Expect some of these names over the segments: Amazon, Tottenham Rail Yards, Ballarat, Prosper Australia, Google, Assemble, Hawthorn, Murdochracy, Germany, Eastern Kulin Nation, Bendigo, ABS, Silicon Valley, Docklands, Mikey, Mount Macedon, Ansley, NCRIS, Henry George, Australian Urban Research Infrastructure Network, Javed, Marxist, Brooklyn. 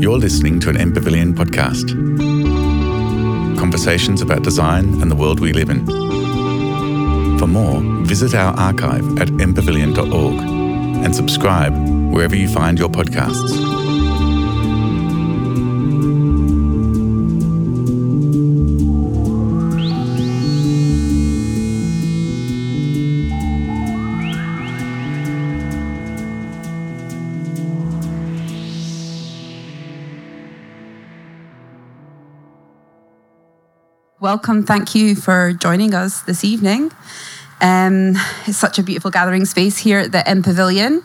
You're listening to an M Pavilion podcast. Conversations about design and the world we live in. For more, visit our archive at mpavilion.org and subscribe wherever you find your podcasts. Welcome, thank you for joining us this evening. It's such a beautiful gathering space here at the M Pavilion,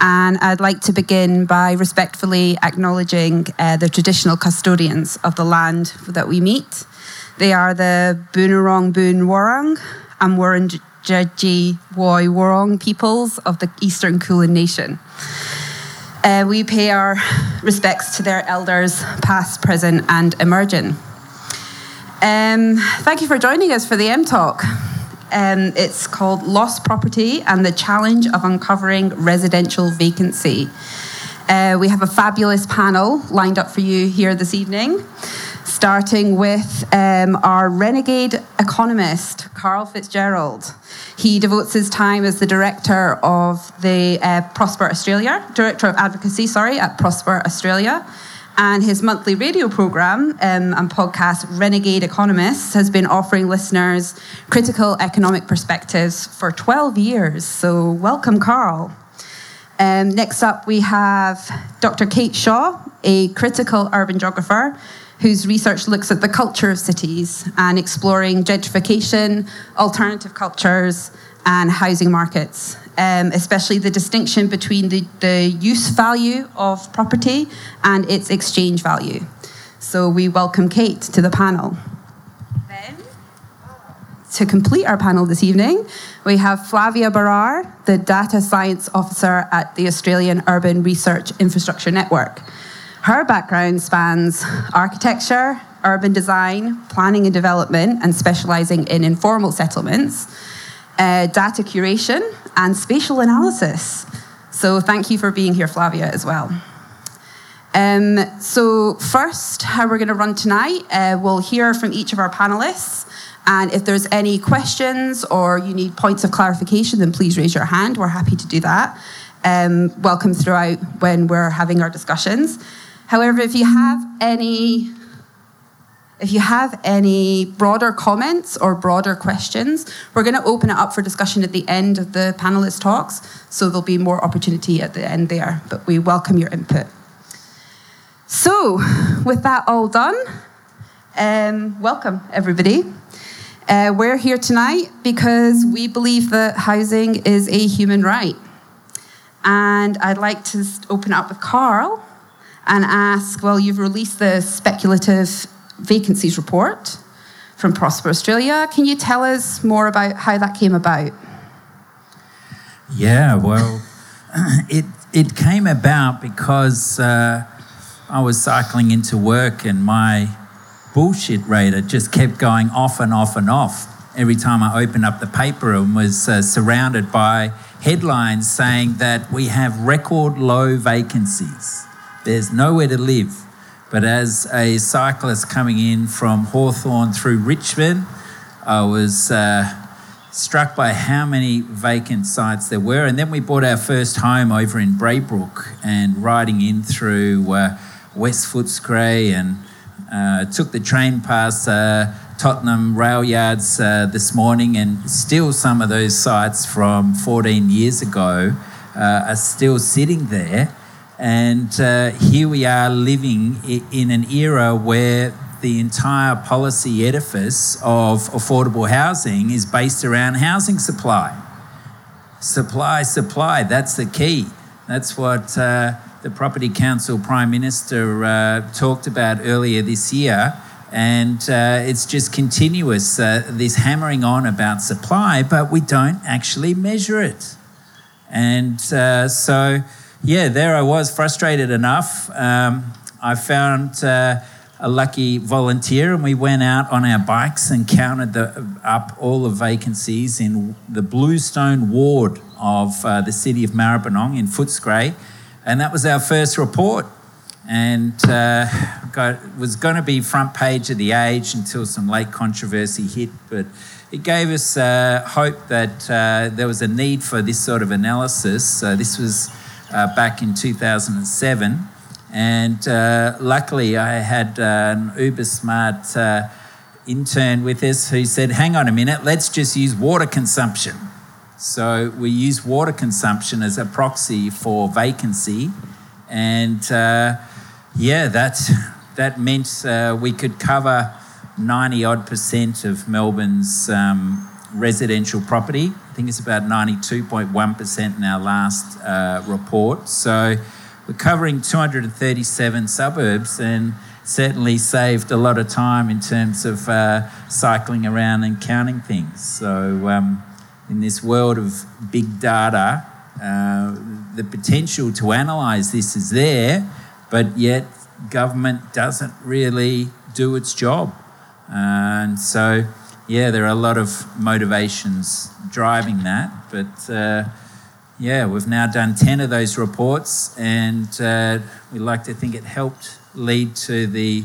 and I'd like to begin by respectfully acknowledging the traditional custodians of the land that we meet. They are the Bunurong, Boon Wurrung and Wurundjeri Woi Wurrung peoples of the Eastern Kulin Nation. We pay our respects to their elders, past, present and emerging. Thank you for joining us for the M Talk. It's called Lost Property and the Challenge of Uncovering Residential Vacancy. We have a fabulous panel lined up for you here this evening, starting with our renegade economist, Carl Fitzgerald. He devotes his time as the director of the Director of Advocacy at Prosper Australia. And his monthly radio programme and podcast, Renegade Economists, has been offering listeners critical economic perspectives for 12 years. So welcome, Carl. Next up, we have Dr. Kate Shaw, a critical urban geographer whose research looks at the culture of cities and exploring gentrification, alternative cultures and housing markets, especially the distinction between the use value of property and its exchange value. So we welcome Kate to the panel. Then, to complete our panel this evening, we have Flavia Barar, the Data Science Officer at the Australian Urban Research Infrastructure Network. Her background spans architecture, urban design, planning and development, and specialising in informal settlements, data curation and spatial analysis. So thank you for being here, Flavia, as well. So first, how we're going to run tonight, we'll hear from each of our panellists, and if there's any questions or you need points of clarification, then please raise your hand. We're happy to do that. Welcome throughout when we're having our discussions. However, if you have any broader comments or broader questions, we're going to open it up for discussion at the end of the panelists' talks, so there'll be more opportunity at the end there, but we welcome your input. So, with that all done, welcome everybody. We're here tonight because we believe that housing is a human right. And I'd like to open up with Carl and ask, well, you've released the speculative vacancies report from Prosper Australia. Can you tell us more about how that came about? Yeah, well, it came about because I was cycling into work and my bullshit radar just kept going off and off and off every time I opened up the paper and was surrounded by headlines saying that we have record low vacancies. There's nowhere to live. But as a cyclist coming in from Hawthorn through Richmond, I was struck by how many vacant sites there were. And then we bought our first home over in Braybrook, and riding in through West Footscray, and took the train past Tottenham Rail Yards this morning, and still some of those sites from 14 years ago are still sitting there. And here we are living in an era where the entire policy edifice of affordable housing is based around housing supply. Supply, supply, that's the key. That's what the Property Council Prime Minister talked about earlier this year. And it's just continuous, this hammering on about supply, but we don't actually measure it. And so... yeah, there I was, frustrated enough. I found a lucky volunteer, and we went out on our bikes and counted up all the vacancies in the Bluestone Ward of the city of Maribyrnong in Footscray, and that was our first report. And was going to be front page of the Age until some late controversy hit, but it gave us hope that there was a need for this sort of analysis. So this was back in 2007, and luckily I had an uber smart intern with us who said, hang on a minute, let's just use water consumption. So we used water consumption as a proxy for vacancy, and that meant we could cover 90-odd% of Melbourne's residential property. I think it's about 92.1% in our last report. So we're covering 237 suburbs and certainly saved a lot of time in terms of cycling around and counting things. So in this world of big data, the potential to analyse this is there, but yet government doesn't really do its job. And so, there are a lot of motivations driving that. But, we've now done 10 of those reports, and we like to think it helped lead to the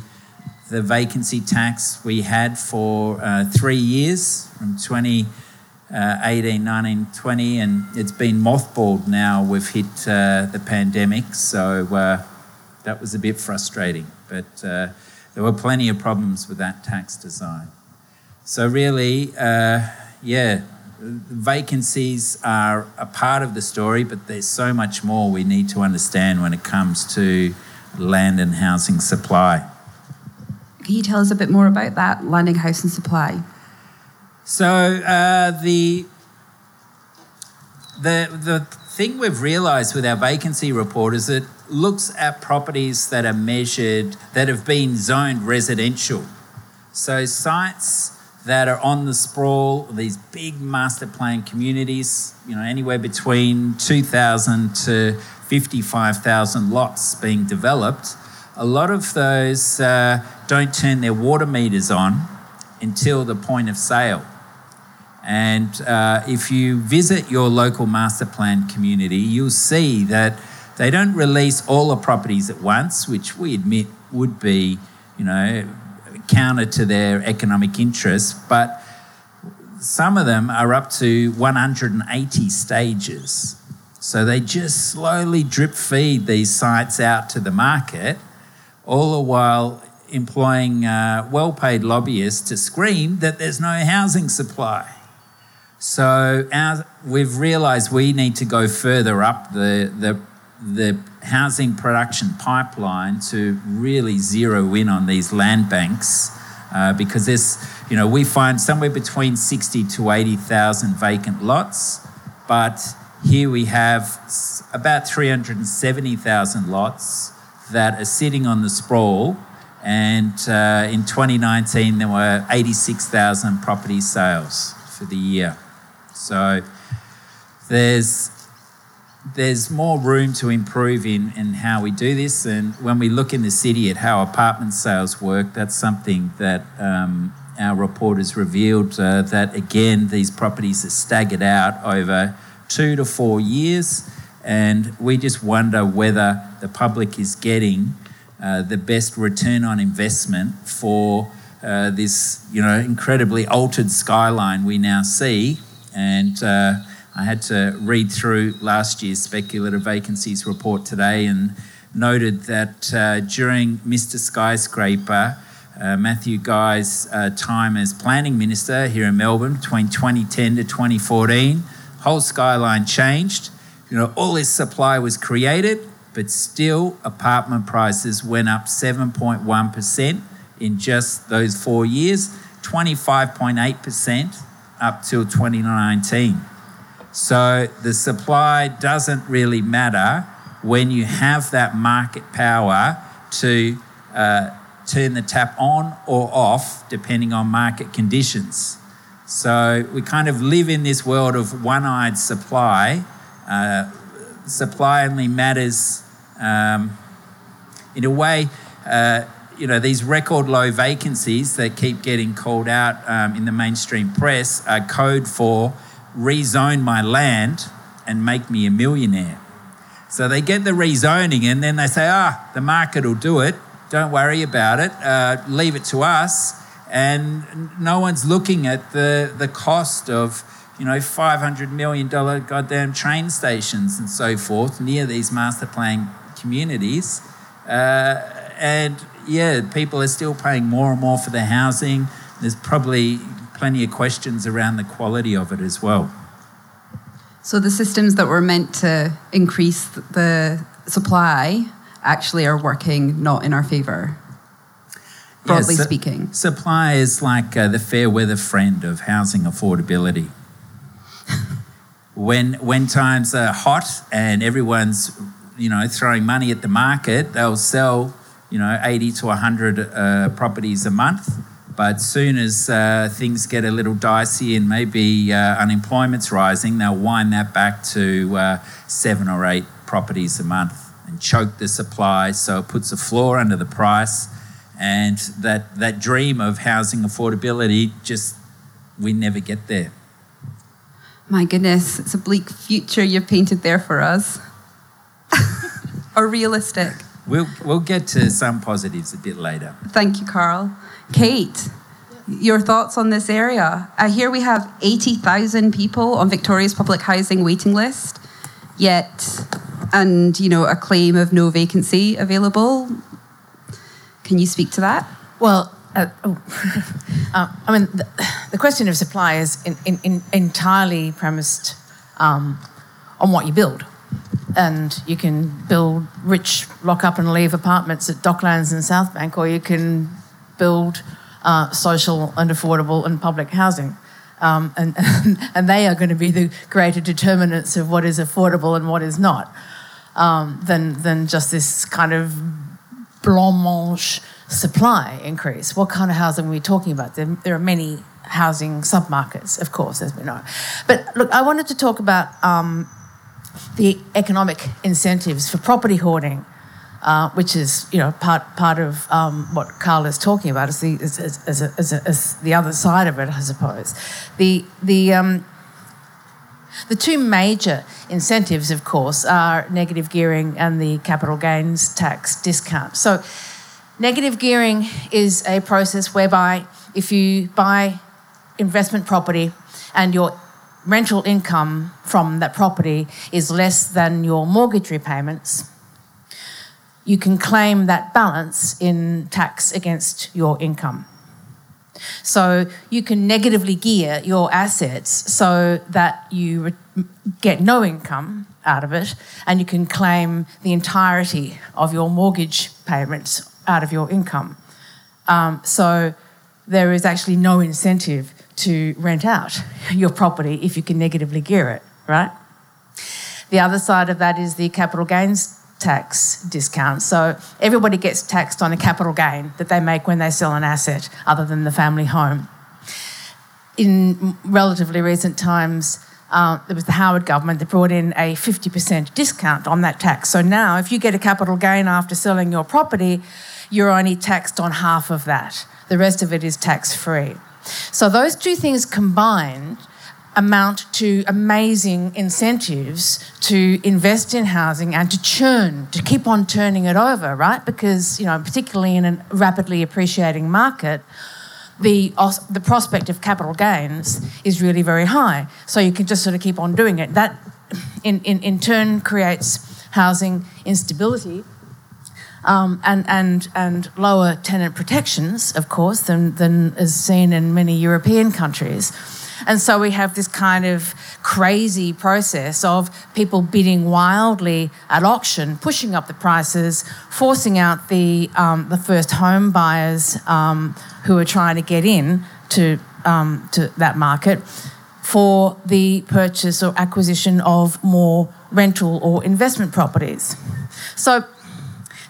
vacancy tax we had for 3 years, from 2018, 19, 20, and it's been mothballed now. We've hit the pandemic, so that was a bit frustrating. But there were plenty of problems with that tax design. So really, vacancies are a part of the story, but there's so much more we need to understand when it comes to land and housing supply. Can you tell us a bit more about that, land and housing supply? So the thing we've realised with our vacancy report is it looks at properties that are measured, that have been zoned residential. So sites that are on the sprawl, these big master plan communities, anywhere between 2,000 to 55,000 lots being developed, a lot of those don't turn their water meters on until the point of sale. And if you visit your local master plan community, you'll see that they don't release all the properties at once, which we admit would be, counter to their economic interests. But some of them are up to 180 stages. So they just slowly drip feed these sites out to the market, all the while employing well-paid lobbyists to scream that there's no housing supply. So we've realised we need to go further up the housing production pipeline to really zero in on these land banks, because we find somewhere between 60 to 80,000 vacant lots, but here we have about 370,000 lots that are sitting on the sprawl. And in 2019, there were 86,000 property sales for the year. So there's more room to improve in how we do this. And when we look in the city at how apartment sales work, that's something that our report has revealed, that, again, these properties are staggered out over 2 to 4 years. And we just wonder whether the public is getting the best return on investment for this, incredibly altered skyline we now see. And I had to read through last year's speculative vacancies report today and noted that during Mr. Skyscraper, Matthew Guy's time as planning minister here in Melbourne between 2010 to 2014, whole skyline changed. All this supply was created, but still apartment prices went up 7.1% in just those 4 years, 25.8% up till 2019. So the supply doesn't really matter when you have that market power to turn the tap on or off depending on market conditions. So we kind of live in this world of one-eyed supply. Supply only matters in a way you know, these record low vacancies that keep getting called out in the mainstream press are code for rezone my land and make me a millionaire. So they get the rezoning and then they say, the market will do it. Don't worry about it. Leave it to us. And no one's looking at the cost of, you know, $500 million goddamn train stations and so forth near these master plan communities. People are still paying more and more for their housing. There's probably plenty of questions around the quality of it as well. So the systems that were meant to increase the supply actually are working not in our favour, broadly speaking. Supply is like the fair weather friend of housing affordability. When times are hot and everyone's, you know, throwing money at the market, they'll sell, you know, 80 to 100 properties a month. But as soon as things get a little dicey and maybe unemployment's rising, they'll wind that back to 7 or 8 properties a month and choke the supply, so it puts a floor under the price. And that dream of housing affordability, just, we never get there. My goodness, it's a bleak future you've painted there for us. Or realistic. We'll get to some positives a bit later. Thank you, Carl. Kate, your thoughts on this area? Here we have 80,000 people on Victoria's public housing waiting list, a claim of no vacancy available. Can you speak to that? Well, the question of supply is entirely premised on what you build. And you can build rich lock-up and leave apartments at Docklands and Southbank, or you can build social and affordable and public housing. And they are going to be the greater determinants of what is affordable and what is not, than just this kind of blanc-mange supply increase. What kind of housing are we talking about? There are many housing submarkets, of course, as we know. But look, I wanted to talk about the economic incentives for property hoarding, which is, you know, part of what Carl is talking about, is the other side of it, I suppose. The two major incentives, of course, are negative gearing and the capital gains tax discount. So negative gearing is a process whereby if you buy investment property and your rental income from that property is less than your mortgage repayments, you can claim that balance in tax against your income. So you can negatively gear your assets so that you get no income out of it, and you can claim the entirety of your mortgage payments out of your income. So there is actually no incentive to rent out your property if you can negatively gear it, right? The other side of that is the capital gains tax discount. So everybody gets taxed on a capital gain that they make when they sell an asset other than the family home. In relatively recent times, it was the Howard government that brought in a 50% discount on that tax. So now if you get a capital gain after selling your property, you're only taxed on half of that. The rest of it is tax-free. So those two things combined amount to amazing incentives to invest in housing and to churn, to keep on turning it over, right? Because, you know, particularly in a rapidly appreciating market, the prospect of capital gains is really very high. So you can just sort of keep on doing it. That, in turn, creates housing instability and lower tenant protections, of course, than is seen in many European countries. And so we have this kind of crazy process of people bidding wildly at auction, pushing up the prices, forcing out the first home buyers who are trying to get in to that market for the purchase or acquisition of more rental or investment properties. So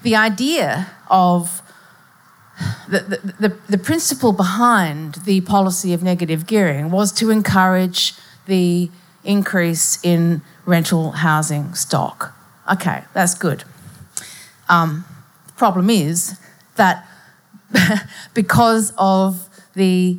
the idea of the principle behind the policy of negative gearing was to encourage the increase in rental housing stock. Okay, that's good. The problem is that because of the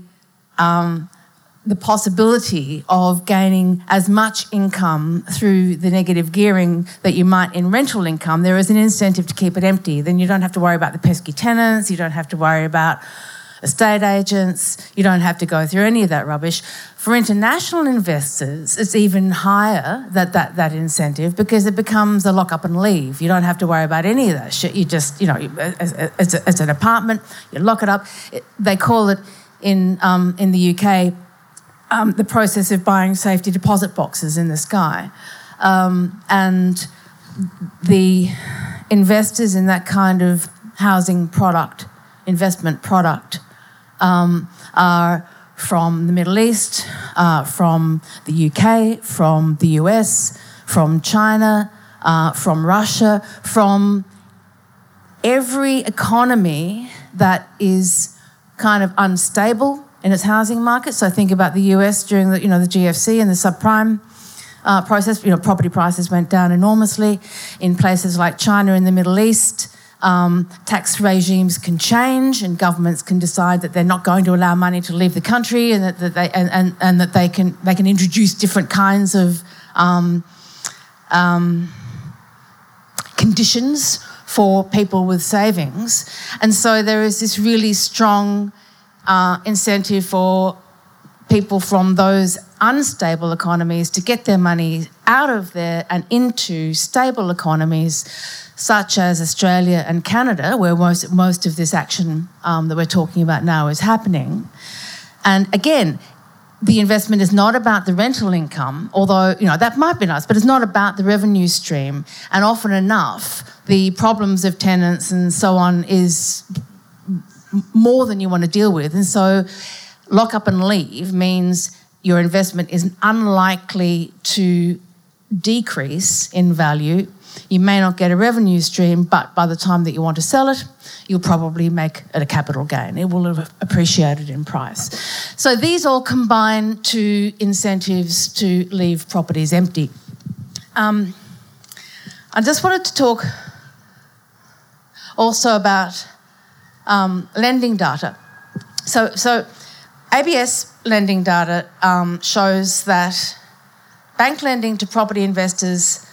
possibility of gaining as much income through the negative gearing that you might in rental income. There is an incentive to keep it empty. Then you don't have to worry about the pesky tenants, you don't have to worry about estate agents, you don't have to go through any of that rubbish. For international investors, it's even higher, that incentive, because it becomes a lock up and leave. You don't have to worry about any of that shit. You just, you know, it's an apartment, you lock it up. They call it in the UK the process of buying safety deposit boxes in the sky. And the investors in that kind of housing product, investment product, are from the Middle East, from the UK, from the US, from China, from Russia, from every economy that is kind of unstable in its housing market. So think about the US during the, you know, the GFC and the subprime process. You know, property prices went down enormously. In places like China and the Middle East, tax regimes can change, and governments can decide that they're not going to allow money to leave the country, and that they can introduce different kinds of conditions for people with savings. And so there is this really strong incentive for people from those unstable economies to get their money out of there and into stable economies such as Australia and Canada, where most of this action that we're talking about now is happening. And again, the investment is not about the rental income, although, you know, that might be nice, but it's not about the revenue stream. And often enough, the problems of tenants and so on is more than you want to deal with. And so lock up and leave means your investment is unlikely to decrease in value. You may not get a revenue stream, but by the time that you want to sell it, you'll probably make it a capital gain. It will have appreciated in price. So these all combine to incentives to leave properties empty. I just wanted to talk also about lending data. So ABS lending data shows that bank lending to property investors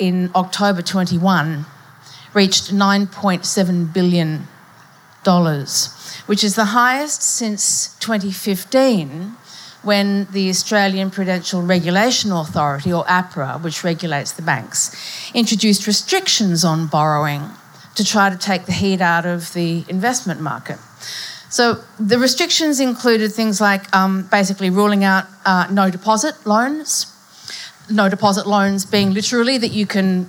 in October 21 reached $9.7 billion, which is the highest since 2015, when the Australian Prudential Regulation Authority, or APRA, which regulates the banks, introduced restrictions on borrowing to try to take the heat out of the investment market. So the restrictions included things like basically ruling out no deposit loans being literally that you can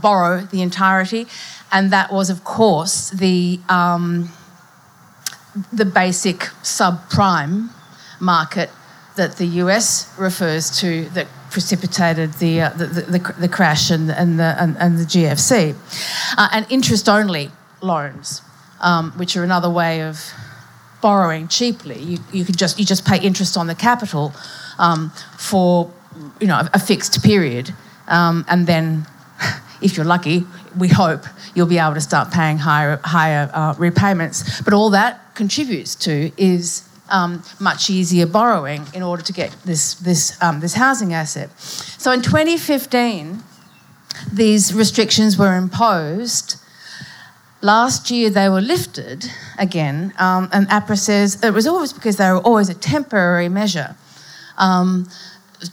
borrow the entirety, and that was, of course, the basic subprime market that the US refers to that precipitated the crash and the GFC, and interest-only loans, which are another way of borrowing cheaply. You just pay interest on the capital for, you know, a fixed period, and then, if you're lucky, we hope you'll be able to start paying higher repayments. But all that contributes to is much easier borrowing in order to get this housing asset. So in 2015, these restrictions were imposed. Last year they were lifted again, and APRA says it was always because they were always a temporary measure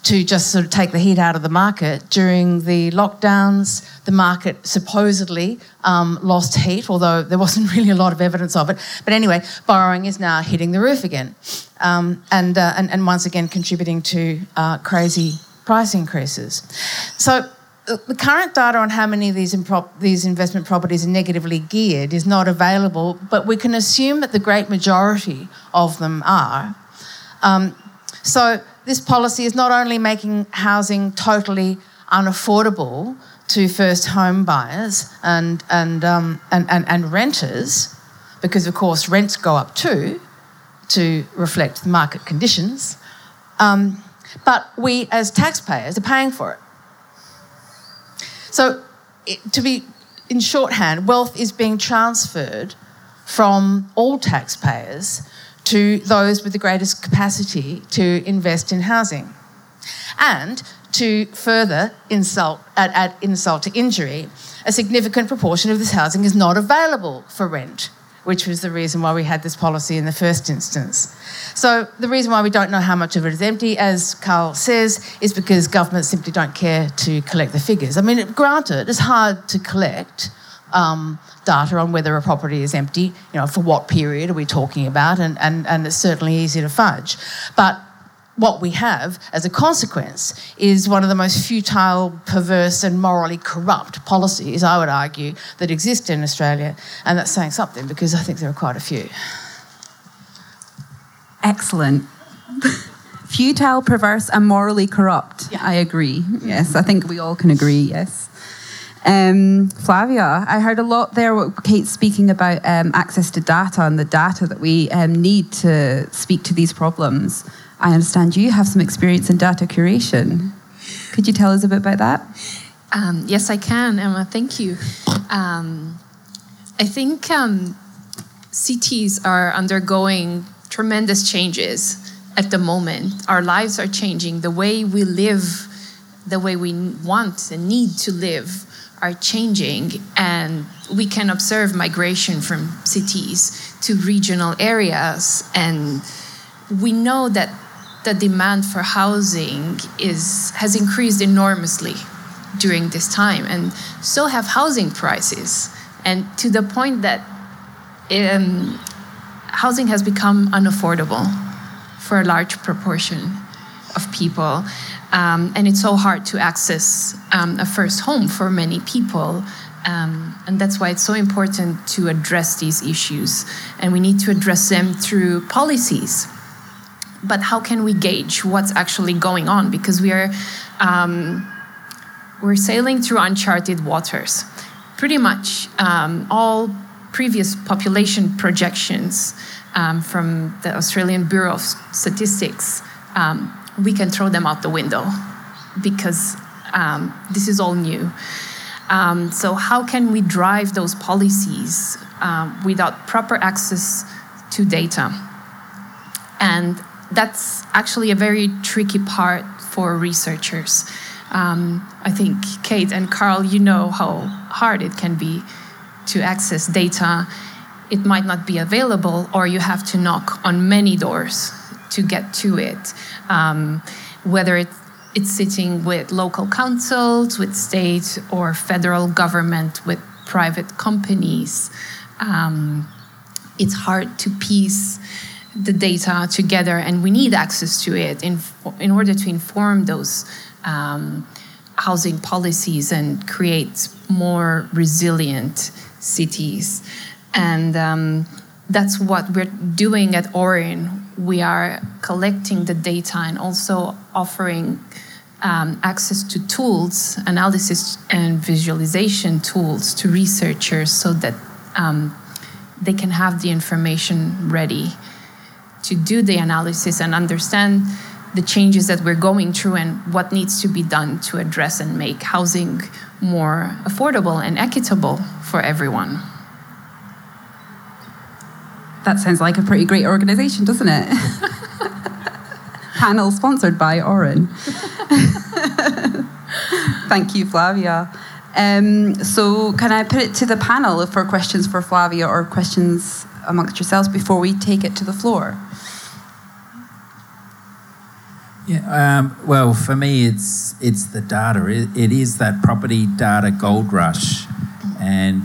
to just sort of take the heat out of the market. During the lockdowns, the market supposedly lost heat, although there wasn't really a lot of evidence of it. But anyway, borrowing is now hitting the roof again, and once again contributing to crazy price increases. So the current data on how many of these investment properties are negatively geared is not available, but we can assume that the great majority of them are. So this policy is not only making housing totally unaffordable to first home buyers and renters, because of course rents go up too to reflect the market conditions, but we as taxpayers are paying for it. So, in shorthand, wealth is being transferred from all taxpayers to those with the greatest capacity to invest in housing. And to further insult, add insult to injury, a significant proportion of this housing is not available for rent, which was the reason why we had this policy in the first instance. So the reason why we don't know how much of it is empty, as Carl says, is because governments simply don't care to collect the figures. I mean, granted, it's hard to collect data on whether a property is empty, you know, for what period are we talking about, and it's certainly easy to fudge. But what we have as a consequence is one of the most futile, perverse and morally corrupt policies, I would argue, that exist in Australia. And that's saying something, because I think there are quite a few. Excellent. Futile, perverse and morally corrupt. Yeah. I agree. Yes, I think we all can agree, yes. Flavia, I heard a lot there what Kate's speaking about access to data and the data that we need to speak to these problems. I understand you have some experience in data curation. Could you tell us a bit about that? Yes, I can, Emma. Thank you. I think cities are undergoing tremendous changes at the moment. Our lives are changing. The way we live, the way we want and need to live are changing, and we can observe migration from cities to regional areas, and we know that the demand for housing has increased enormously during this time, and so have housing prices, and to the point that housing has become unaffordable for a large proportion of people, and it's so hard to access a first home for many people, and that's why it's so important to address these issues, and we need to address them through policies. But how can we gauge what's actually going on? Because we're sailing through uncharted waters. Pretty much all previous population projections from the Australian Bureau of Statistics, we can throw them out the window because this is all new. So how can we drive those policies without proper access to data? And that's actually a very tricky part for researchers. I think Kate and Carl, you know how hard it can be to access data. It might not be available, or you have to knock on many doors to get to it, whether it's sitting with local councils, with state or federal government, with private companies. It's hard to piece the data together, and we need access to it in order to inform those housing policies and create more resilient cities. And that's what we're doing at Orin. We are collecting the data and also offering access to tools, analysis and visualization tools to researchers, so that they can have the information ready to do the analysis and understand the changes that we're going through and what needs to be done to address and make housing more affordable and equitable for everyone. That sounds like a pretty great organisation, doesn't it? Panel sponsored by Orin. Thank you, Flavia. So can I put it to the panel for questions for Flavia or questions amongst yourselves before we take it to the floor? Yeah, well, for me, it's the data. It is that property data gold rush, and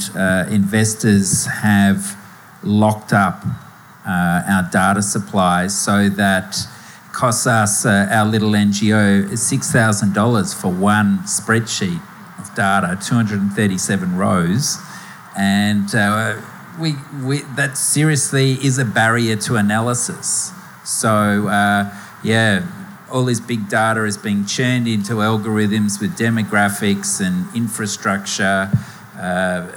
investors have locked up our data supply so that it costs us, our little NGO, $6,000 for one spreadsheet of data, 237 rows, and We that seriously is a barrier to analysis. So, all this big data is being churned into algorithms with demographics and infrastructure,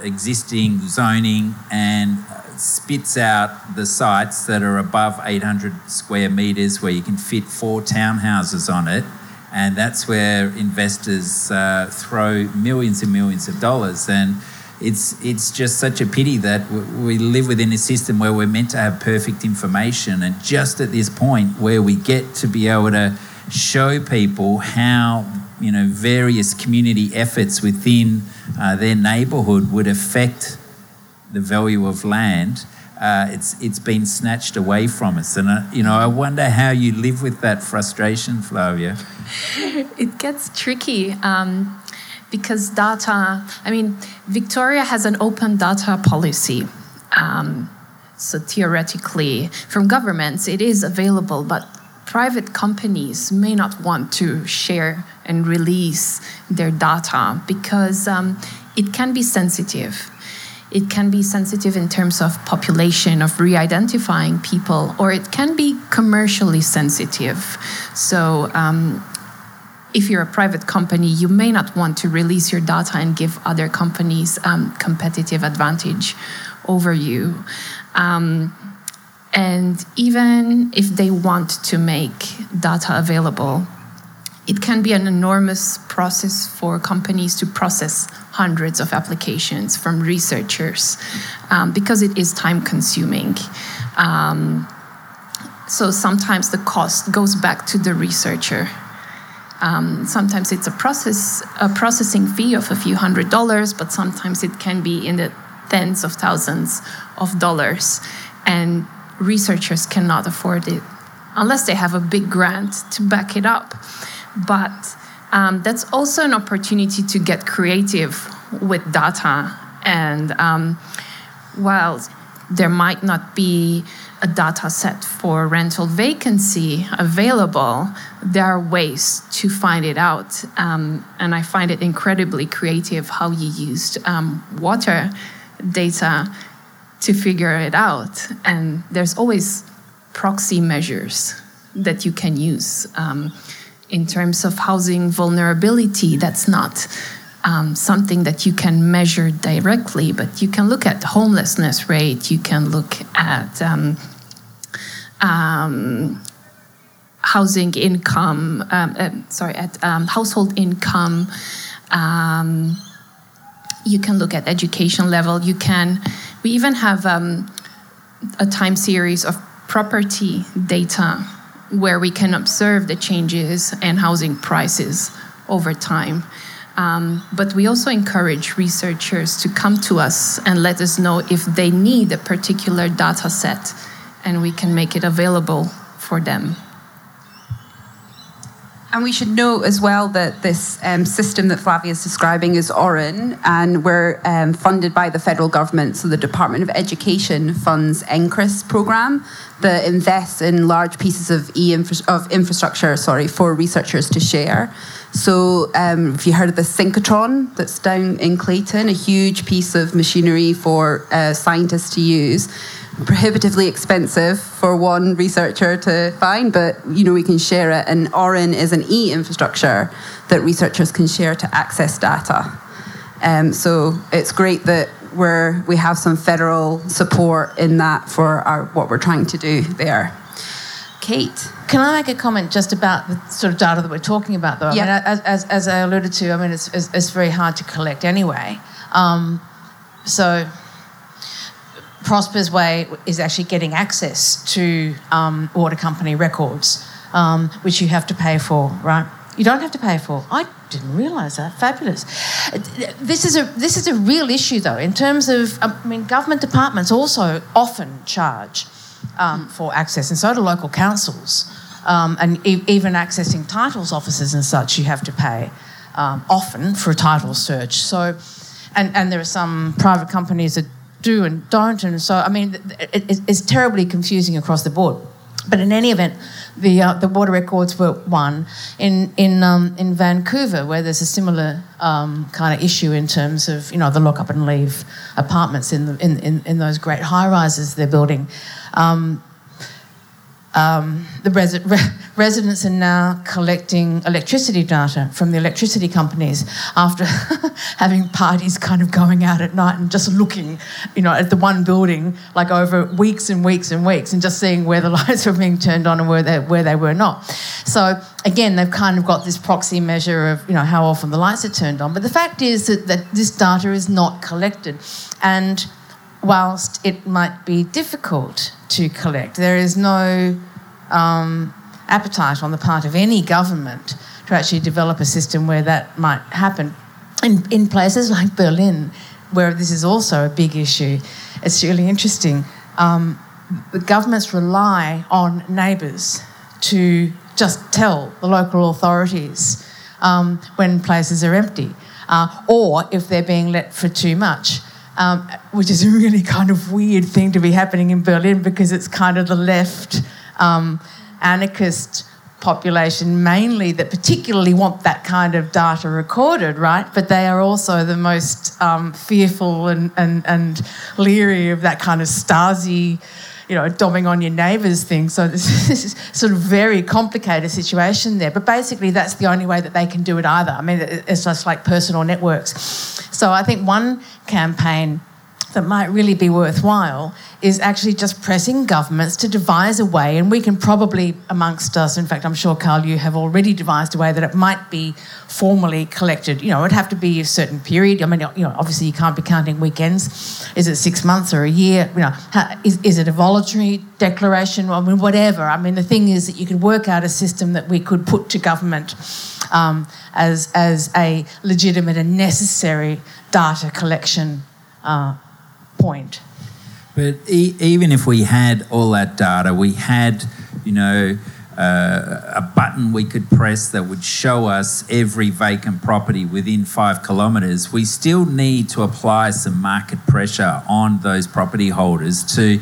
existing zoning, and spits out the sites that are above 800 square metres where you can fit 4 townhouses on it. And that's where investors throw millions and millions of dollars. And It's just such a pity that we live within a system where we're meant to have perfect information, and just at this point where we get to be able to show people how, you know, various community efforts within their neighbourhood would affect the value of land, it's been snatched away from us. And, you know, I wonder how you live with that frustration, Flavia. It gets tricky. Because data, I mean, Victoria has an open data policy. So theoretically, from governments, it is available, but private companies may not want to share and release their data because it can be sensitive. It can be sensitive in terms of population, of re-identifying people, or it can be commercially sensitive. So, if you're a private company, you may not want to release your data and give other companies competitive advantage over you. And even if they want to make data available, it can be an enormous process for companies to process hundreds of applications from researchers because it is time-consuming. So sometimes the cost goes back to the researcher. Sometimes it's a processing fee of a few $100s, but sometimes it can be in the tens of thousands of dollars. And researchers cannot afford it unless they have a big grant to back it up. But that's also an opportunity to get creative with data. And while there might not be a data set for rental vacancy available, there are ways to find it out. And I find it incredibly creative how you used water data to figure it out. And there's always proxy measures that you can use in terms of housing vulnerability. That's not something that you can measure directly, but you can look at homelessness rate, you can look at housing income, household income, you can look at education level, we even have a time series of property data where we can observe the changes in housing prices over time. But we also encourage researchers to come to us and let us know if they need a particular data set, and we can make it available for them. And we should note as well that this system that Flavia is describing is ORIN, and we're funded by the federal government. So the Department of Education funds NCRIS program that invests in large pieces of infrastructure for researchers to share. So if you heard of the synchrotron that's down in Clayton, a huge piece of machinery for scientists to use, prohibitively expensive for one researcher to find, but you know, we can share it. And ORIN is an e-infrastructure that researchers can share to access data. So it's great that we have some federal support in that for what we're trying to do there. Kate? Can I make a comment just about the sort of data that we're talking about, though? Yeah. I mean, as I alluded to, I mean, it's very hard to collect anyway. So Prosper's way is actually getting access to water company records, which you have to pay for, right? You don't have to pay for. I didn't realise that. Fabulous. This is a real issue, though, in terms of, I mean, government departments also often charge for access, and so do local councils, and even accessing titles officers and such. You have to pay often for a title search. So, and there are some private companies that do and don't, and so I mean it's terribly confusing across the board. But in any event, the water records were one in Vancouver, where there's a similar kind of issue in terms of, you know, the lock up and leave apartments in those great high rises they're building. The residents are now collecting electricity data from the electricity companies after having parties kind of going out at night and just looking, you know, at the one building like over weeks and weeks and weeks and just seeing where the lights were being turned on and where they were not. So again, they've kind of got this proxy measure of, you know, how often the lights are turned on. But the fact is that this data is not collected. And whilst it might be difficult to collect, there is no appetite on the part of any government to actually develop a system where that might happen. In places like Berlin, where this is also a big issue, it's really interesting. The governments rely on neighbours to just tell the local authorities when places are empty or if they're being let for too much, which is a really kind of weird thing to be happening in Berlin because it's kind of the left anarchist population mainly that particularly want that kind of data recorded, right? But they are also the most fearful and leery of that kind of Stasi, you know, domming on your neighbours thing. So this is sort of very complicated situation there. But basically that's the only way that they can do it either. I mean, it's just like personal networks. So I think one campaign that might really be worthwhile is actually just pressing governments to devise a way, and we can probably amongst us, in fact I'm sure Carl you have already devised a way that it might be formally collected. You know, it'd have to be a certain period. I mean, you know, obviously you can't be counting weekends. Is it 6 months or a year? You know, is it a voluntary declaration? I mean, whatever. I mean, the thing is that you could work out a system that we could put to government as a legitimate and necessary data collection point. But even if we had all that data, we had, you know, a button we could press that would show us every vacant property within 5 kilometres, we still need to apply some market pressure on those property holders to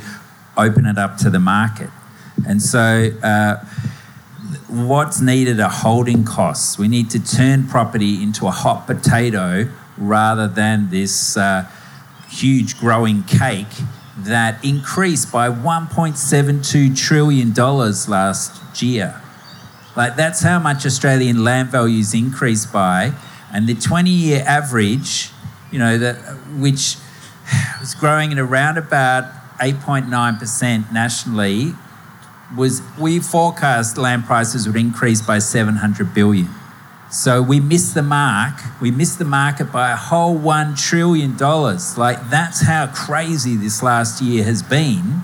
open it up to the market. And so what's needed are holding costs. We need to turn property into a hot potato rather than this huge growing cake that increased by $1.72 trillion last year. Like, that's how much Australian land values increased by. And the 20-year average, you know, which was growing at around about 8.9% nationally, was we forecast land prices would increase by $700 billion. So we missed the mark. We missed the market by a whole $1 trillion. Like, that's how crazy this last year has been.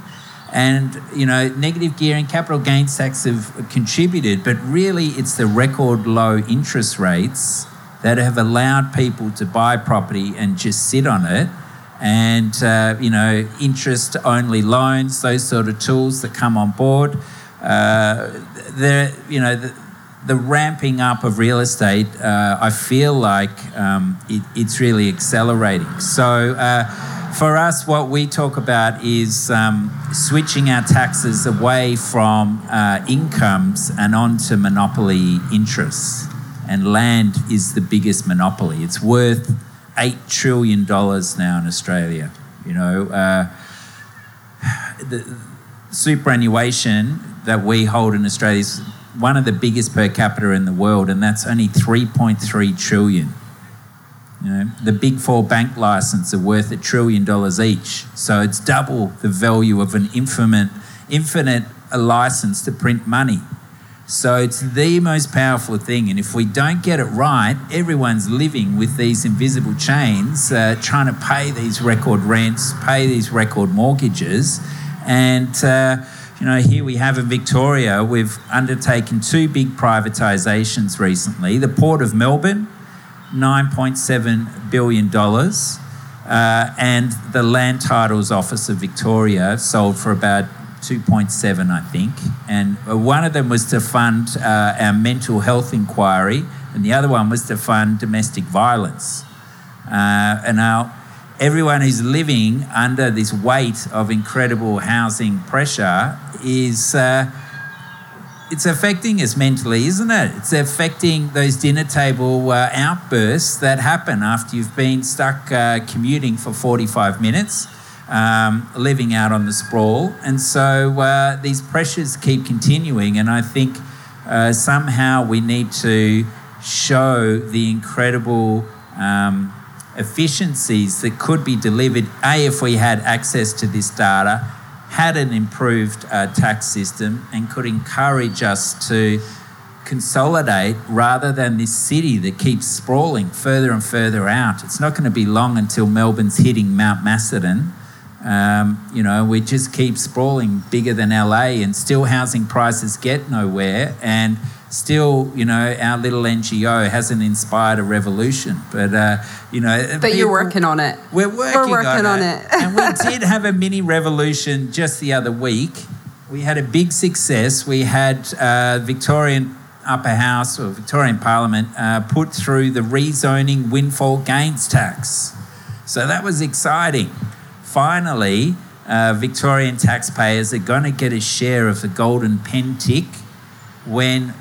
And, you know, negative gearing, capital gains tax have contributed, but really it's the record low interest rates that have allowed people to buy property and just sit on it. And, you know, interest-only loans, those sort of tools that come on board. The ramping up of real estate, I feel like it's really accelerating. So for us, what we talk about is switching our taxes away from incomes and onto monopoly interests. And land is the biggest monopoly. It's worth $8 trillion now in Australia. You know, the superannuation that we hold in Australia is one of the biggest per capita in the world, and that's only 3.3 trillion. You know, the big four bank licenses are worth $1 trillion each, so it's double the value of an infinite license to print money. So it's the most powerful thing, and if we don't get it right, everyone's living with these invisible chains, trying to pay these record rents, pay these record mortgages, and you know, here we have in Victoria, we've undertaken two big privatisations recently. The Port of Melbourne, $9.7 billion, and the Land Titles Office of Victoria sold for about 2.7, I think. And one of them was to fund our mental health inquiry, and the other one was to fund domestic violence. Everyone who's living under this weight of incredible housing pressure is, it's affecting us mentally, isn't it? It's affecting those dinner table outbursts that happen after you've been stuck commuting for 45 minutes, living out on the sprawl. And so these pressures keep continuing, and I think somehow we need to show the incredible efficiencies that could be delivered, A, if we had access to this data, had an improved tax system, and could encourage us to consolidate rather than this city that keeps sprawling further and further out. It's not going to be long until Melbourne's hitting Mount Macedon. We just keep sprawling bigger than LA, and still housing prices get nowhere, and still, our little NGO hasn't inspired a revolution. But you're working on it. We're working on it. And we did have a mini revolution just the other week. We had a big success. We had Victorian Upper House or Victorian Parliament put through the rezoning windfall gains tax. So that was exciting. Finally, Victorian taxpayers are going to get a share of the golden pen tick when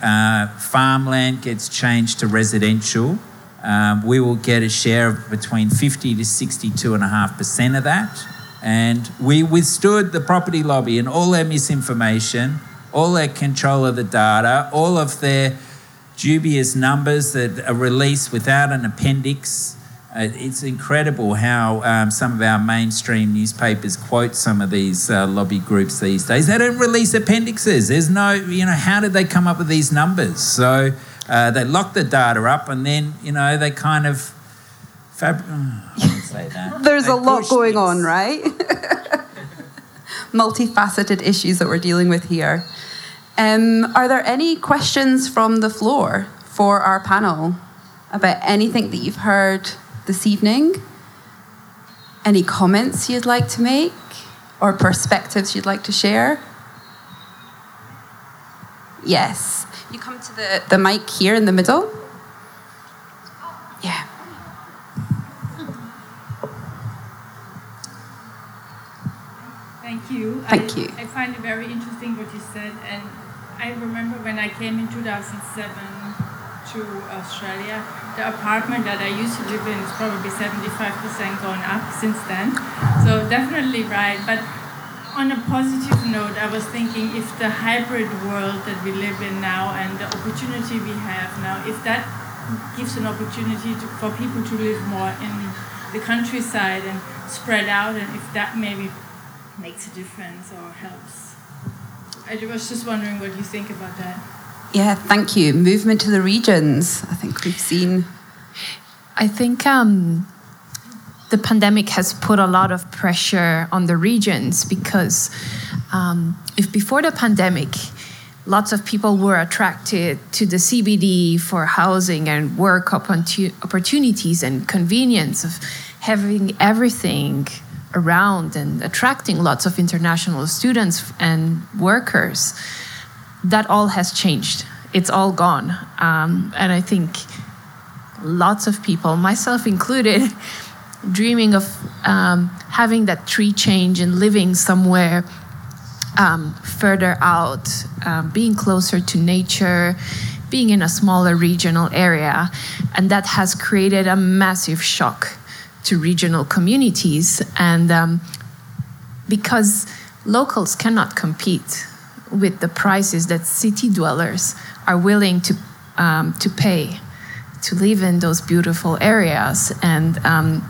farmland gets changed to residential. We will get a share of between 50 to 62.5% of that. And we withstood the property lobby and all their misinformation, all their control of the data, all of their dubious numbers that are released without an appendix. It's incredible how some of our mainstream newspapers quote some of these lobby groups these days. They don't release appendixes. There's no, how did they come up with these numbers? So they lock the data up, and then, they kind of... I wouldn't say that. There's a lot going on, right? Multifaceted issues that we're dealing with here. Are there any questions from the floor for our panel about anything that you've heard this evening? Any comments you'd like to make or perspectives you'd like to share? Yes. You come to the mic here in the middle. Yeah. Thank you. Thank you. I find it very interesting what you said. And I remember when I came in 2007 to Australia, the apartment that I used to live in is probably 75% gone up since then. So definitely right. But on a positive note, I was thinking if the hybrid world that we live in now and the opportunity we have now, if that gives an opportunity for people to live more in the countryside and spread out, and if that maybe makes a difference or helps. I was just wondering what you think about that. Yeah, thank you. Movement to the regions, I think we've seen. I think the pandemic has put a lot of pressure on the regions because if before the pandemic, lots of people were attracted to the CBD for housing and work opportunities and convenience of having everything around and attracting lots of international students and workers, that all has changed. It's all gone. And I think lots of people, myself included, dreaming of having that tree change and living somewhere further out, being closer to nature, being in a smaller regional area. And that has created a massive shock to regional communities. And because locals cannot compete with the prices that city dwellers are willing to pay to live in those beautiful areas. And there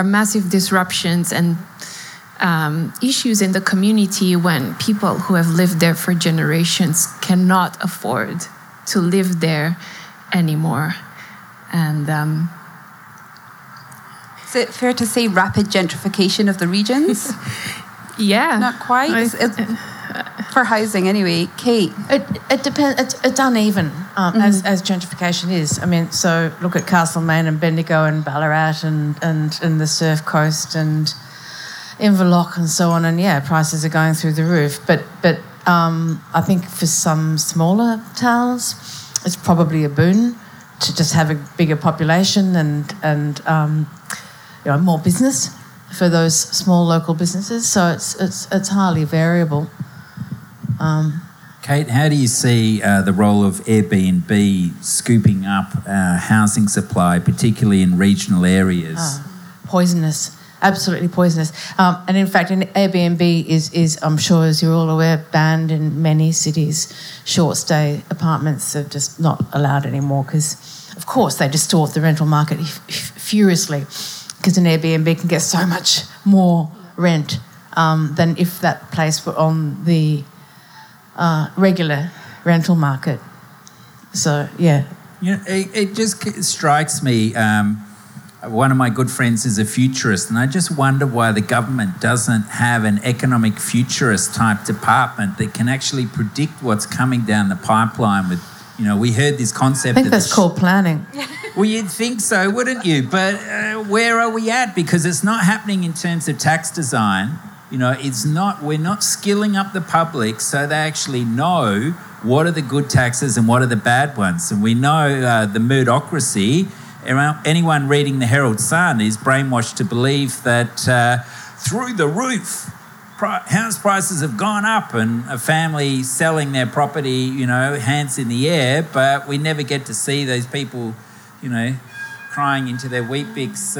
are massive disruptions and issues in the community when people who have lived there for generations cannot afford to live there anymore. And is it fair to say rapid gentrification of the regions? Yeah. Not quite. For housing anyway. Kate? It depends. It's uneven, mm-hmm. as gentrification is. I mean, so look at Castlemaine and Bendigo and Ballarat and the Surf Coast and Inverloch and so on. And, yeah, prices are going through the roof. But I think for some smaller towns, it's probably a boon to just have a bigger population and more business for those small local businesses, so it's highly variable. Kate, how do you see the role of Airbnb scooping up housing supply, particularly in regional areas? Poisonous, absolutely poisonous. And in fact, an Airbnb is, I'm sure, as you're all aware, banned in many cities. Short stay apartments are just not allowed anymore because of course, they distort the rental market furiously because an Airbnb can get so much more rent than if that place were on the regular rental market. So, yeah. Yeah, it just strikes me. One of my good friends is a futurist, and I just wonder why the government doesn't have an economic futurist type department that can actually predict what's coming down the pipeline with, you know, we heard this concept. I think that's called planning. Well, you'd think so, wouldn't you? But where are we at? Because it's not happening in terms of tax design. You know, it's not. We're not skilling up the public so they actually know what are the good taxes and what are the bad ones. And we know the Murdochracy. Anyone reading the Herald Sun is brainwashed to believe that through the roof, house prices have gone up and a family selling their property, you know, hands in the air, but we never get to see those people, you know, crying into their weet-bix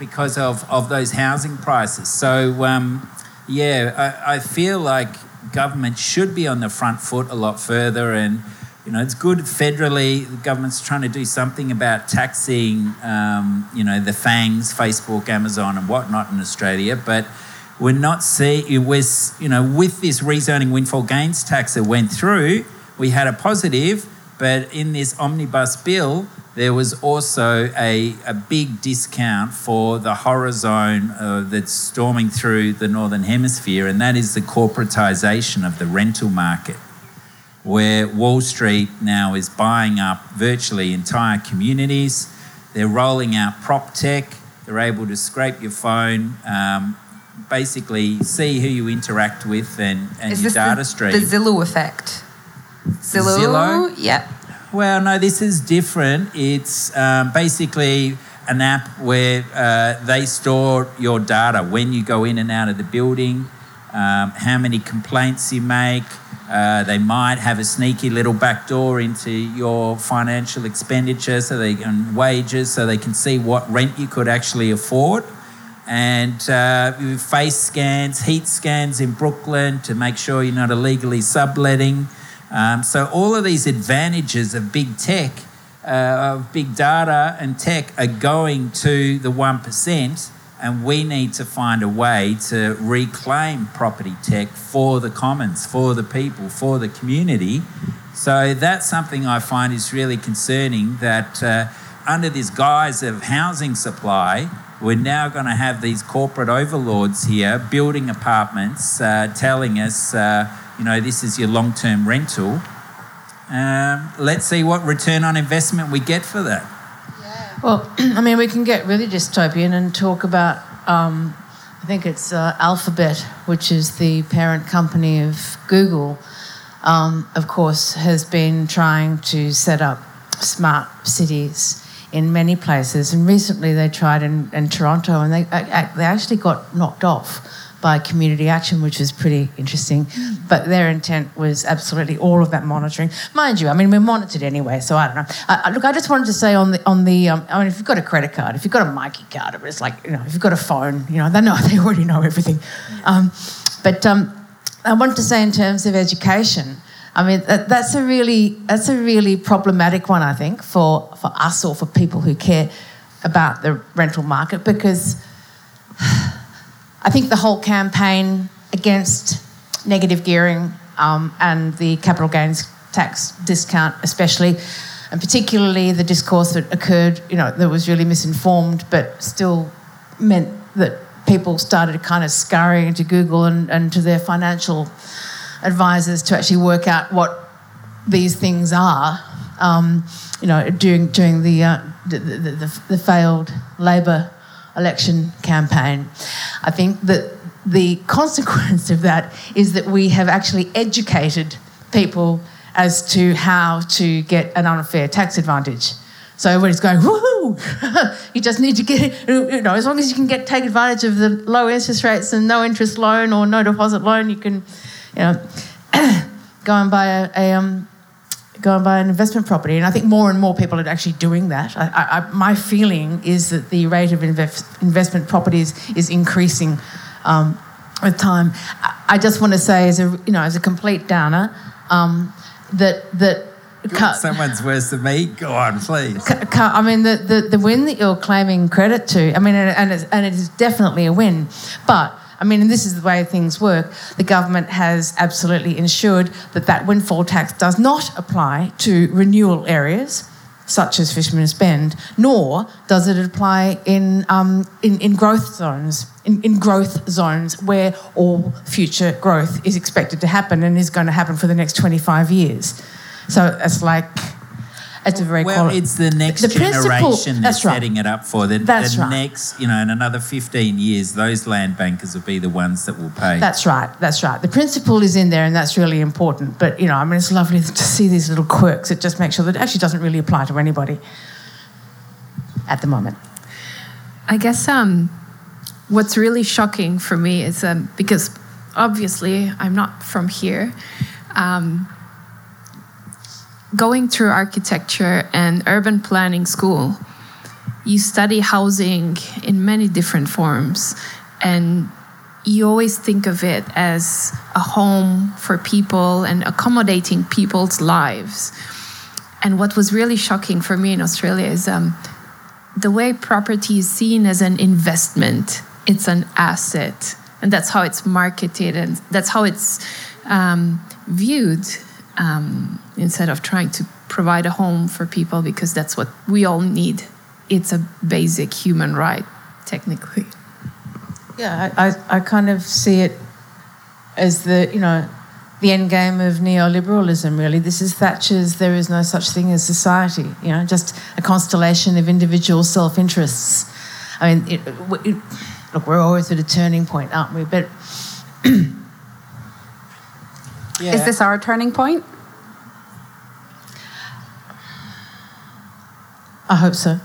because of those housing prices. So, I feel like government should be on the front foot a lot further, and you know, it's good federally, the government's trying to do something about taxing, you know, the FANGs, Facebook, Amazon and whatnot in Australia. But we're not seeing, you know, with this rezoning windfall gains tax that went through, we had a positive, but in this omnibus bill, there was also a big discount for the horror zone that's storming through the Northern Hemisphere, and that is the corporatisation of the rental market, where Wall Street now is buying up virtually entire communities. They're rolling out prop tech. They're able to scrape your phone, basically see who you interact with and your data stream. Is this the Zillow effect? Zillow? Yep. Well, no, this is different. It's basically an app where they store your data, when you go in and out of the building, how many complaints you make. They might have a sneaky little back door into your financial expenditure and wages, so they can see what rent you could actually afford. And face scans, heat scans in Brooklyn to make sure you're not illegally subletting. So all of these advantages of big tech, of big data and tech are going to the 1%. And we need to find a way to reclaim property tech for the commons, for the people, for the community. So that's something I find is really concerning, that under this guise of housing supply, we're now going to have these corporate overlords here building apartments, telling us, you know, this is your long-term rental. Let's see what return on investment we get for that. Well, I mean, we can get really dystopian and talk about, I think it's Alphabet, which is the parent company of Google, of course, has been trying to set up smart cities in many places. And recently they tried in Toronto, and they actually got knocked off by community action, which was pretty interesting. But their intent was absolutely all of that monitoring. Mind you, I mean, we're monitored anyway, so I don't know. Look, I just wanted to say I mean, if you've got a credit card, if you've got a Mikey card, or it's like, you know, if you've got a phone, you know, they already know everything. I wanted to say in terms of education, I mean, that's a really problematic one, I think, for us or for people who care about the rental market, because I think the whole campaign against negative gearing and the capital gains tax discount especially, and particularly the discourse that occurred, you know, that was really misinformed but still meant that people started kind of scurrying to Google and to their financial advisors to actually work out what these things are, you know, during the failed Labor election campaign. I think that the consequence of that is that we have actually educated people as to how to get an unfair tax advantage. So everybody's going, woohoo! You just need to get, you know, as long as you can take advantage of the low interest rates and no interest loan or no deposit loan, you can, you know, go and buy an investment property. And I think more and more people are actually doing that. My feeling is that the rate of investment properties is increasing with time. I just want to say, as a complete downer, that Someone's worse than me. Go on, please. I mean, the win that you're claiming credit to, I mean, and it is definitely a win, but... I mean, and this is the way things work. The government has absolutely ensured that that windfall tax does not apply to renewal areas, such as Fisherman's Bend, nor does it apply in growth zones, in growth zones where all future growth is expected to happen and is going to happen for the next 25 years. So it's like... It's a very it's the next generation they're setting it up for. That's right. The next, in another 15 years, those land bankers will be the ones that will pay. That's right. The principle is in there, and that's really important. But, I mean, it's lovely to see these little quirks. It just makes sure that it actually doesn't really apply to anybody at the moment. I guess what's really shocking for me is because obviously I'm not from here. Going through architecture and urban planning school, you study housing in many different forms, and you always think of it as a home for people and accommodating people's lives. And what was really shocking for me in Australia is the way property is seen as an investment. It's an asset, and that's how it's marketed, and that's how it's viewed. Instead of trying to provide a home for people, because that's what we all need. It's a basic human right, technically. Yeah, I kind of see it as the end game of neoliberalism, really. This is Thatcher's "there is no such thing as society," just a constellation of individual self-interests. I mean, look, we're always at a turning point, aren't we? But... Yeah. Is this our turning point? I hope so.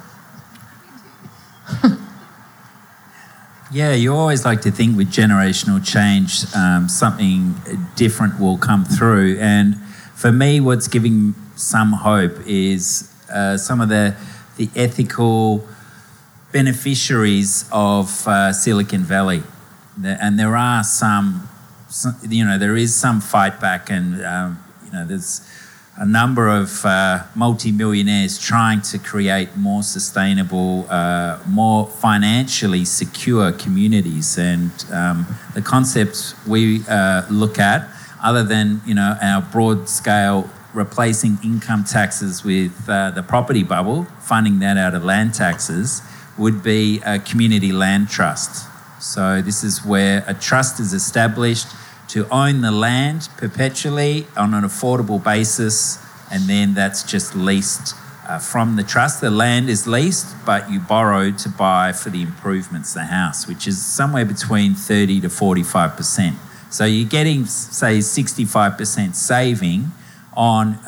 Yeah, you always like to think with generational change, something different will come through. And for me, what's giving some hope is some of the ethical beneficiaries of Silicon Valley. And there are some... there is some fight back, and there's a number of multi-millionaires trying to create more sustainable, more financially secure communities. And the concepts we look at, other than our broad scale replacing income taxes with the property bubble, funding that out of land taxes, would be a community land trust. So this is where a trust is established to own the land perpetually on an affordable basis, and then that's just leased from the trust. The land is leased, but you borrow to buy for the improvements, the house, which is somewhere between 30 to 45%. So you're getting, say, 65% saving on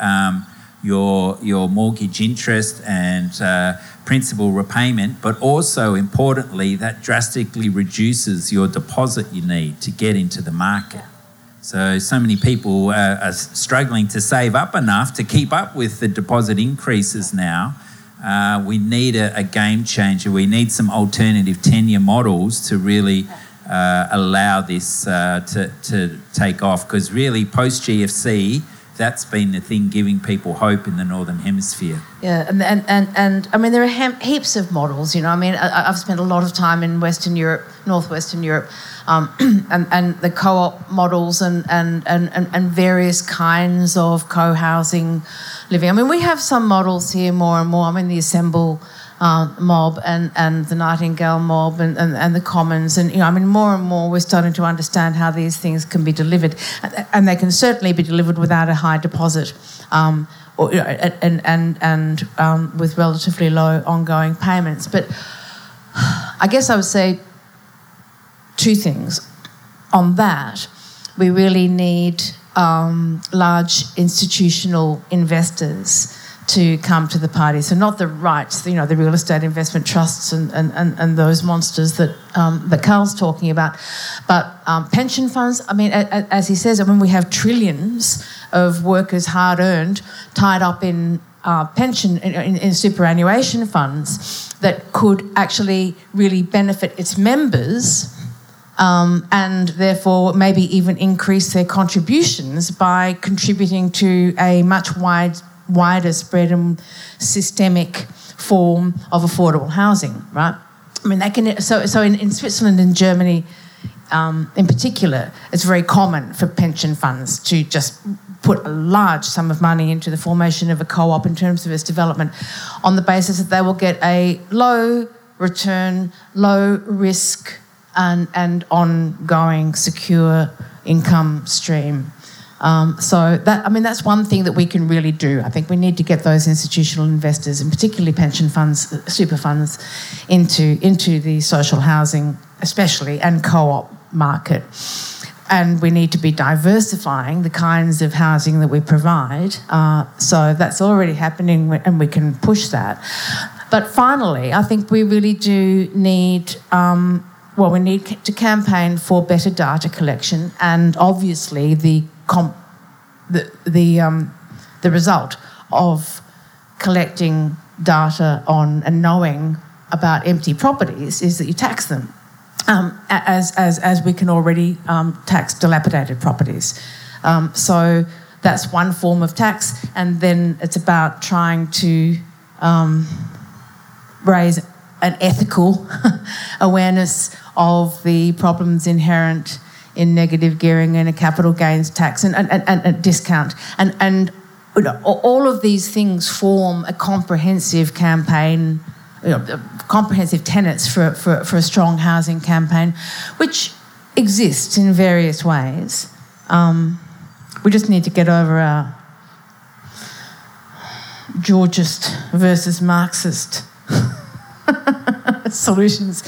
your mortgage interest and principal repayment, but also, importantly, that drastically reduces your deposit you need to get into the market. So many people are struggling to save up enough to keep up with the deposit increases now. We need a game changer. We need some alternative tenure models to really allow this to take off, because really post-GFC, that's been the thing giving people hope in the Northern Hemisphere. Yeah, and I mean, there are heaps of models, I mean, I've spent a lot of time in Western Europe, Northwestern Europe, and the co-op models and various kinds of co-housing living. I mean, we have some models here more and more. I mean, the Assemble mob and the Nightingale mob and the Commons, and I mean, more and more we're starting to understand how these things can be delivered, and they can certainly be delivered without a high deposit, or with relatively low ongoing payments. But I guess I would say two things on that. We really need large institutional investors to come to the party. So not the rights, the real estate investment trusts and those monsters that Carl's talking about, but pension funds. I mean, as he says, I mean, we have trillions of workers' hard-earned tied up in pension, in superannuation funds that could actually really benefit its members, and therefore maybe even increase their contributions by contributing to a much wider wider spread and systemic form of affordable housing, right? I mean, they can. So in Switzerland and Germany, in particular, it's very common for pension funds to just put a large sum of money into the formation of a co-op in terms of its development on the basis that they will get a low return, low risk and ongoing secure income stream. So that, I mean, that's one thing that we can really do. I think we need to get those institutional investors, and particularly pension funds, super funds, into the social housing especially and co-op market. And we need to be diversifying the kinds of housing that we provide. So that's already happening and we can push that. But finally, I think we really do need, we need to campaign for better data collection and obviously the result of collecting data on and knowing about empty properties is that you tax them. As we can already tax dilapidated properties. So that's one form of tax, and then it's about trying to raise an ethical awareness of the problems inherent in negative gearing and a capital gains tax and a discount. And you know, all of these things form a comprehensive campaign, you know, comprehensive tenets for a strong housing campaign, which exists in various ways. We just need to get over our Georgist versus Marxist solutions.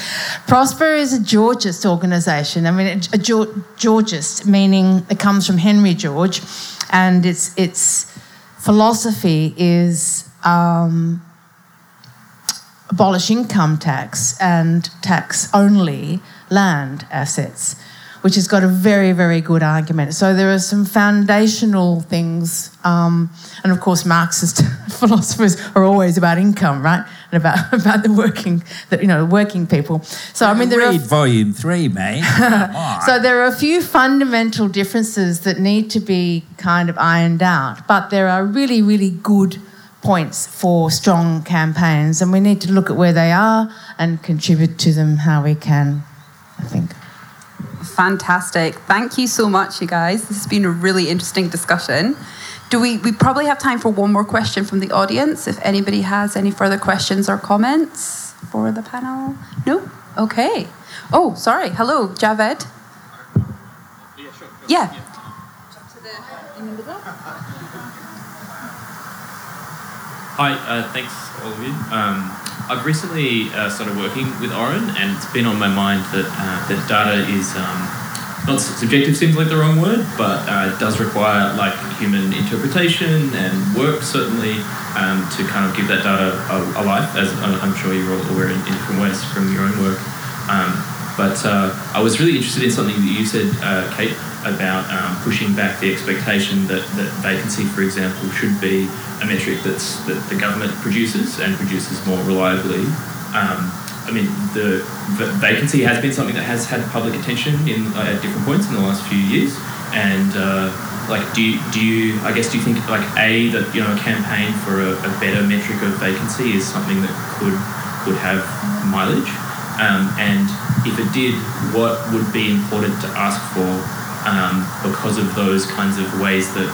Prosper is a Georgist organisation. I mean, Georgist meaning it comes from Henry George, and its philosophy is abolish income tax and tax only land assets, which has got a very, very good argument. So there are some foundational things, and of course Marxist philosophers are always about income, right? And about the working people. So I mean, read volume 3, mate. So there are a few fundamental differences that need to be kind of ironed out, but there are really, really good points for strong campaigns, and we need to look at where they are and contribute to them how we can, I think. Fantastic. Thank you so much, you guys. This has been a really interesting discussion. We probably have time for one more question from the audience, if anybody has any further questions or comments for the panel. No? Okay. Oh, sorry. Hello, Javed. Yeah, sure. Yeah. Hi, thanks all of you. I've recently started working with Oren, and it's been on my mind that data is not subjective, seems like the wrong word, but it does require like human interpretation and work certainly to kind of give that data a life, as I'm sure you're all aware in different ways from your own work. But I was really interested in something that you said, Kate, about pushing back the expectation that vacancy, for example, should be a metric that the government produces and produces more reliably. I mean, the vacancy has been something that has had public attention at different points in the last few years. And do you think like that a campaign for a better metric of vacancy is something that could have mileage? And if it did, what would be important to ask for? Because of those kinds of ways that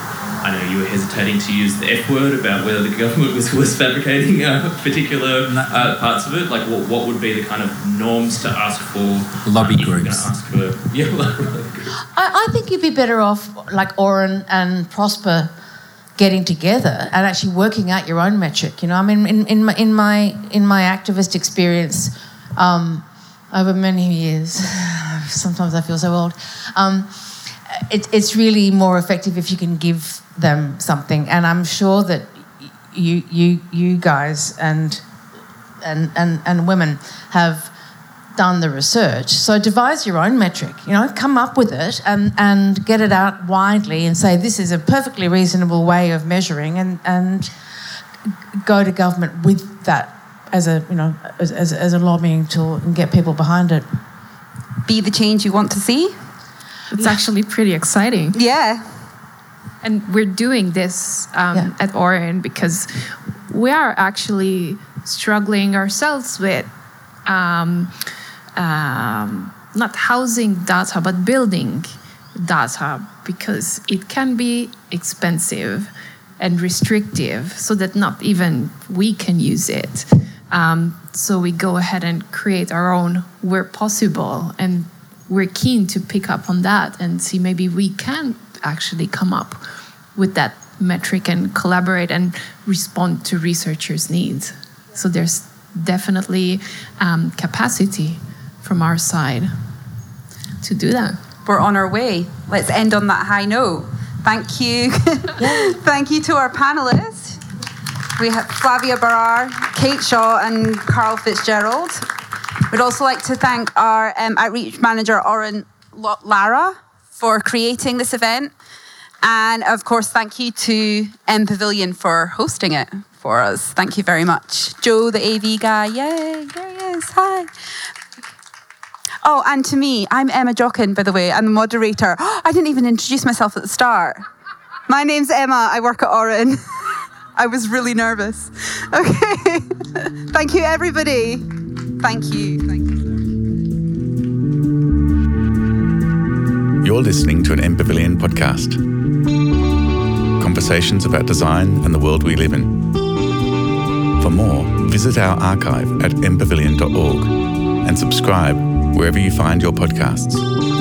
I know you were hesitating to use the F word about whether the government was fabricating particular parts of it. Like, what would be the kind of norms to ask for? Lobby groups. I think you'd be better off, like Oren and Prosper, getting together and actually working out your own metric. You know, I mean, in my activist experience, over many years, sometimes I feel so old. It's really more effective if you can give them something, and I'm sure that you guys and women have done the research. So devise your own metric. You know, come up with it and get it out widely and say this is a perfectly reasonable way of measuring, and go to government with that as a lobbying tool and get people behind it. Be the change you want to see. It's actually pretty exciting. Yeah. And we're doing this at Orin because we are actually struggling ourselves with not housing data, but building data, because it can be expensive and restrictive so that not even we can use it. So we go ahead and create our own where possible, and we're keen to pick up on that and see maybe we can actually come up with that metric and collaborate and respond to researchers' needs. So there's definitely capacity from our side to do that. We're on our way. Let's end on that high note. Thank you. Thank you to our panellists. We have Flavia Barar, Kate Shaw and Carl Fitzgerald. We'd also like to thank our outreach manager, Orin Lara, for creating this event. And of course, thank you to M Pavilion for hosting it for us. Thank you very much. Joe, the AV guy, yay, there he is, hi. Oh, and to me, I'm Emma Jockin, by the way. I'm the moderator. Oh, I didn't even introduce myself at the start. My name's Emma. I work at Orin. I was really nervous. Okay. Thank you, everybody. Thank you. Thank you. You're listening to an M Pavilion podcast. Conversations about design and the world we live in. For more, visit our archive at mpavilion.org and subscribe wherever you find your podcasts.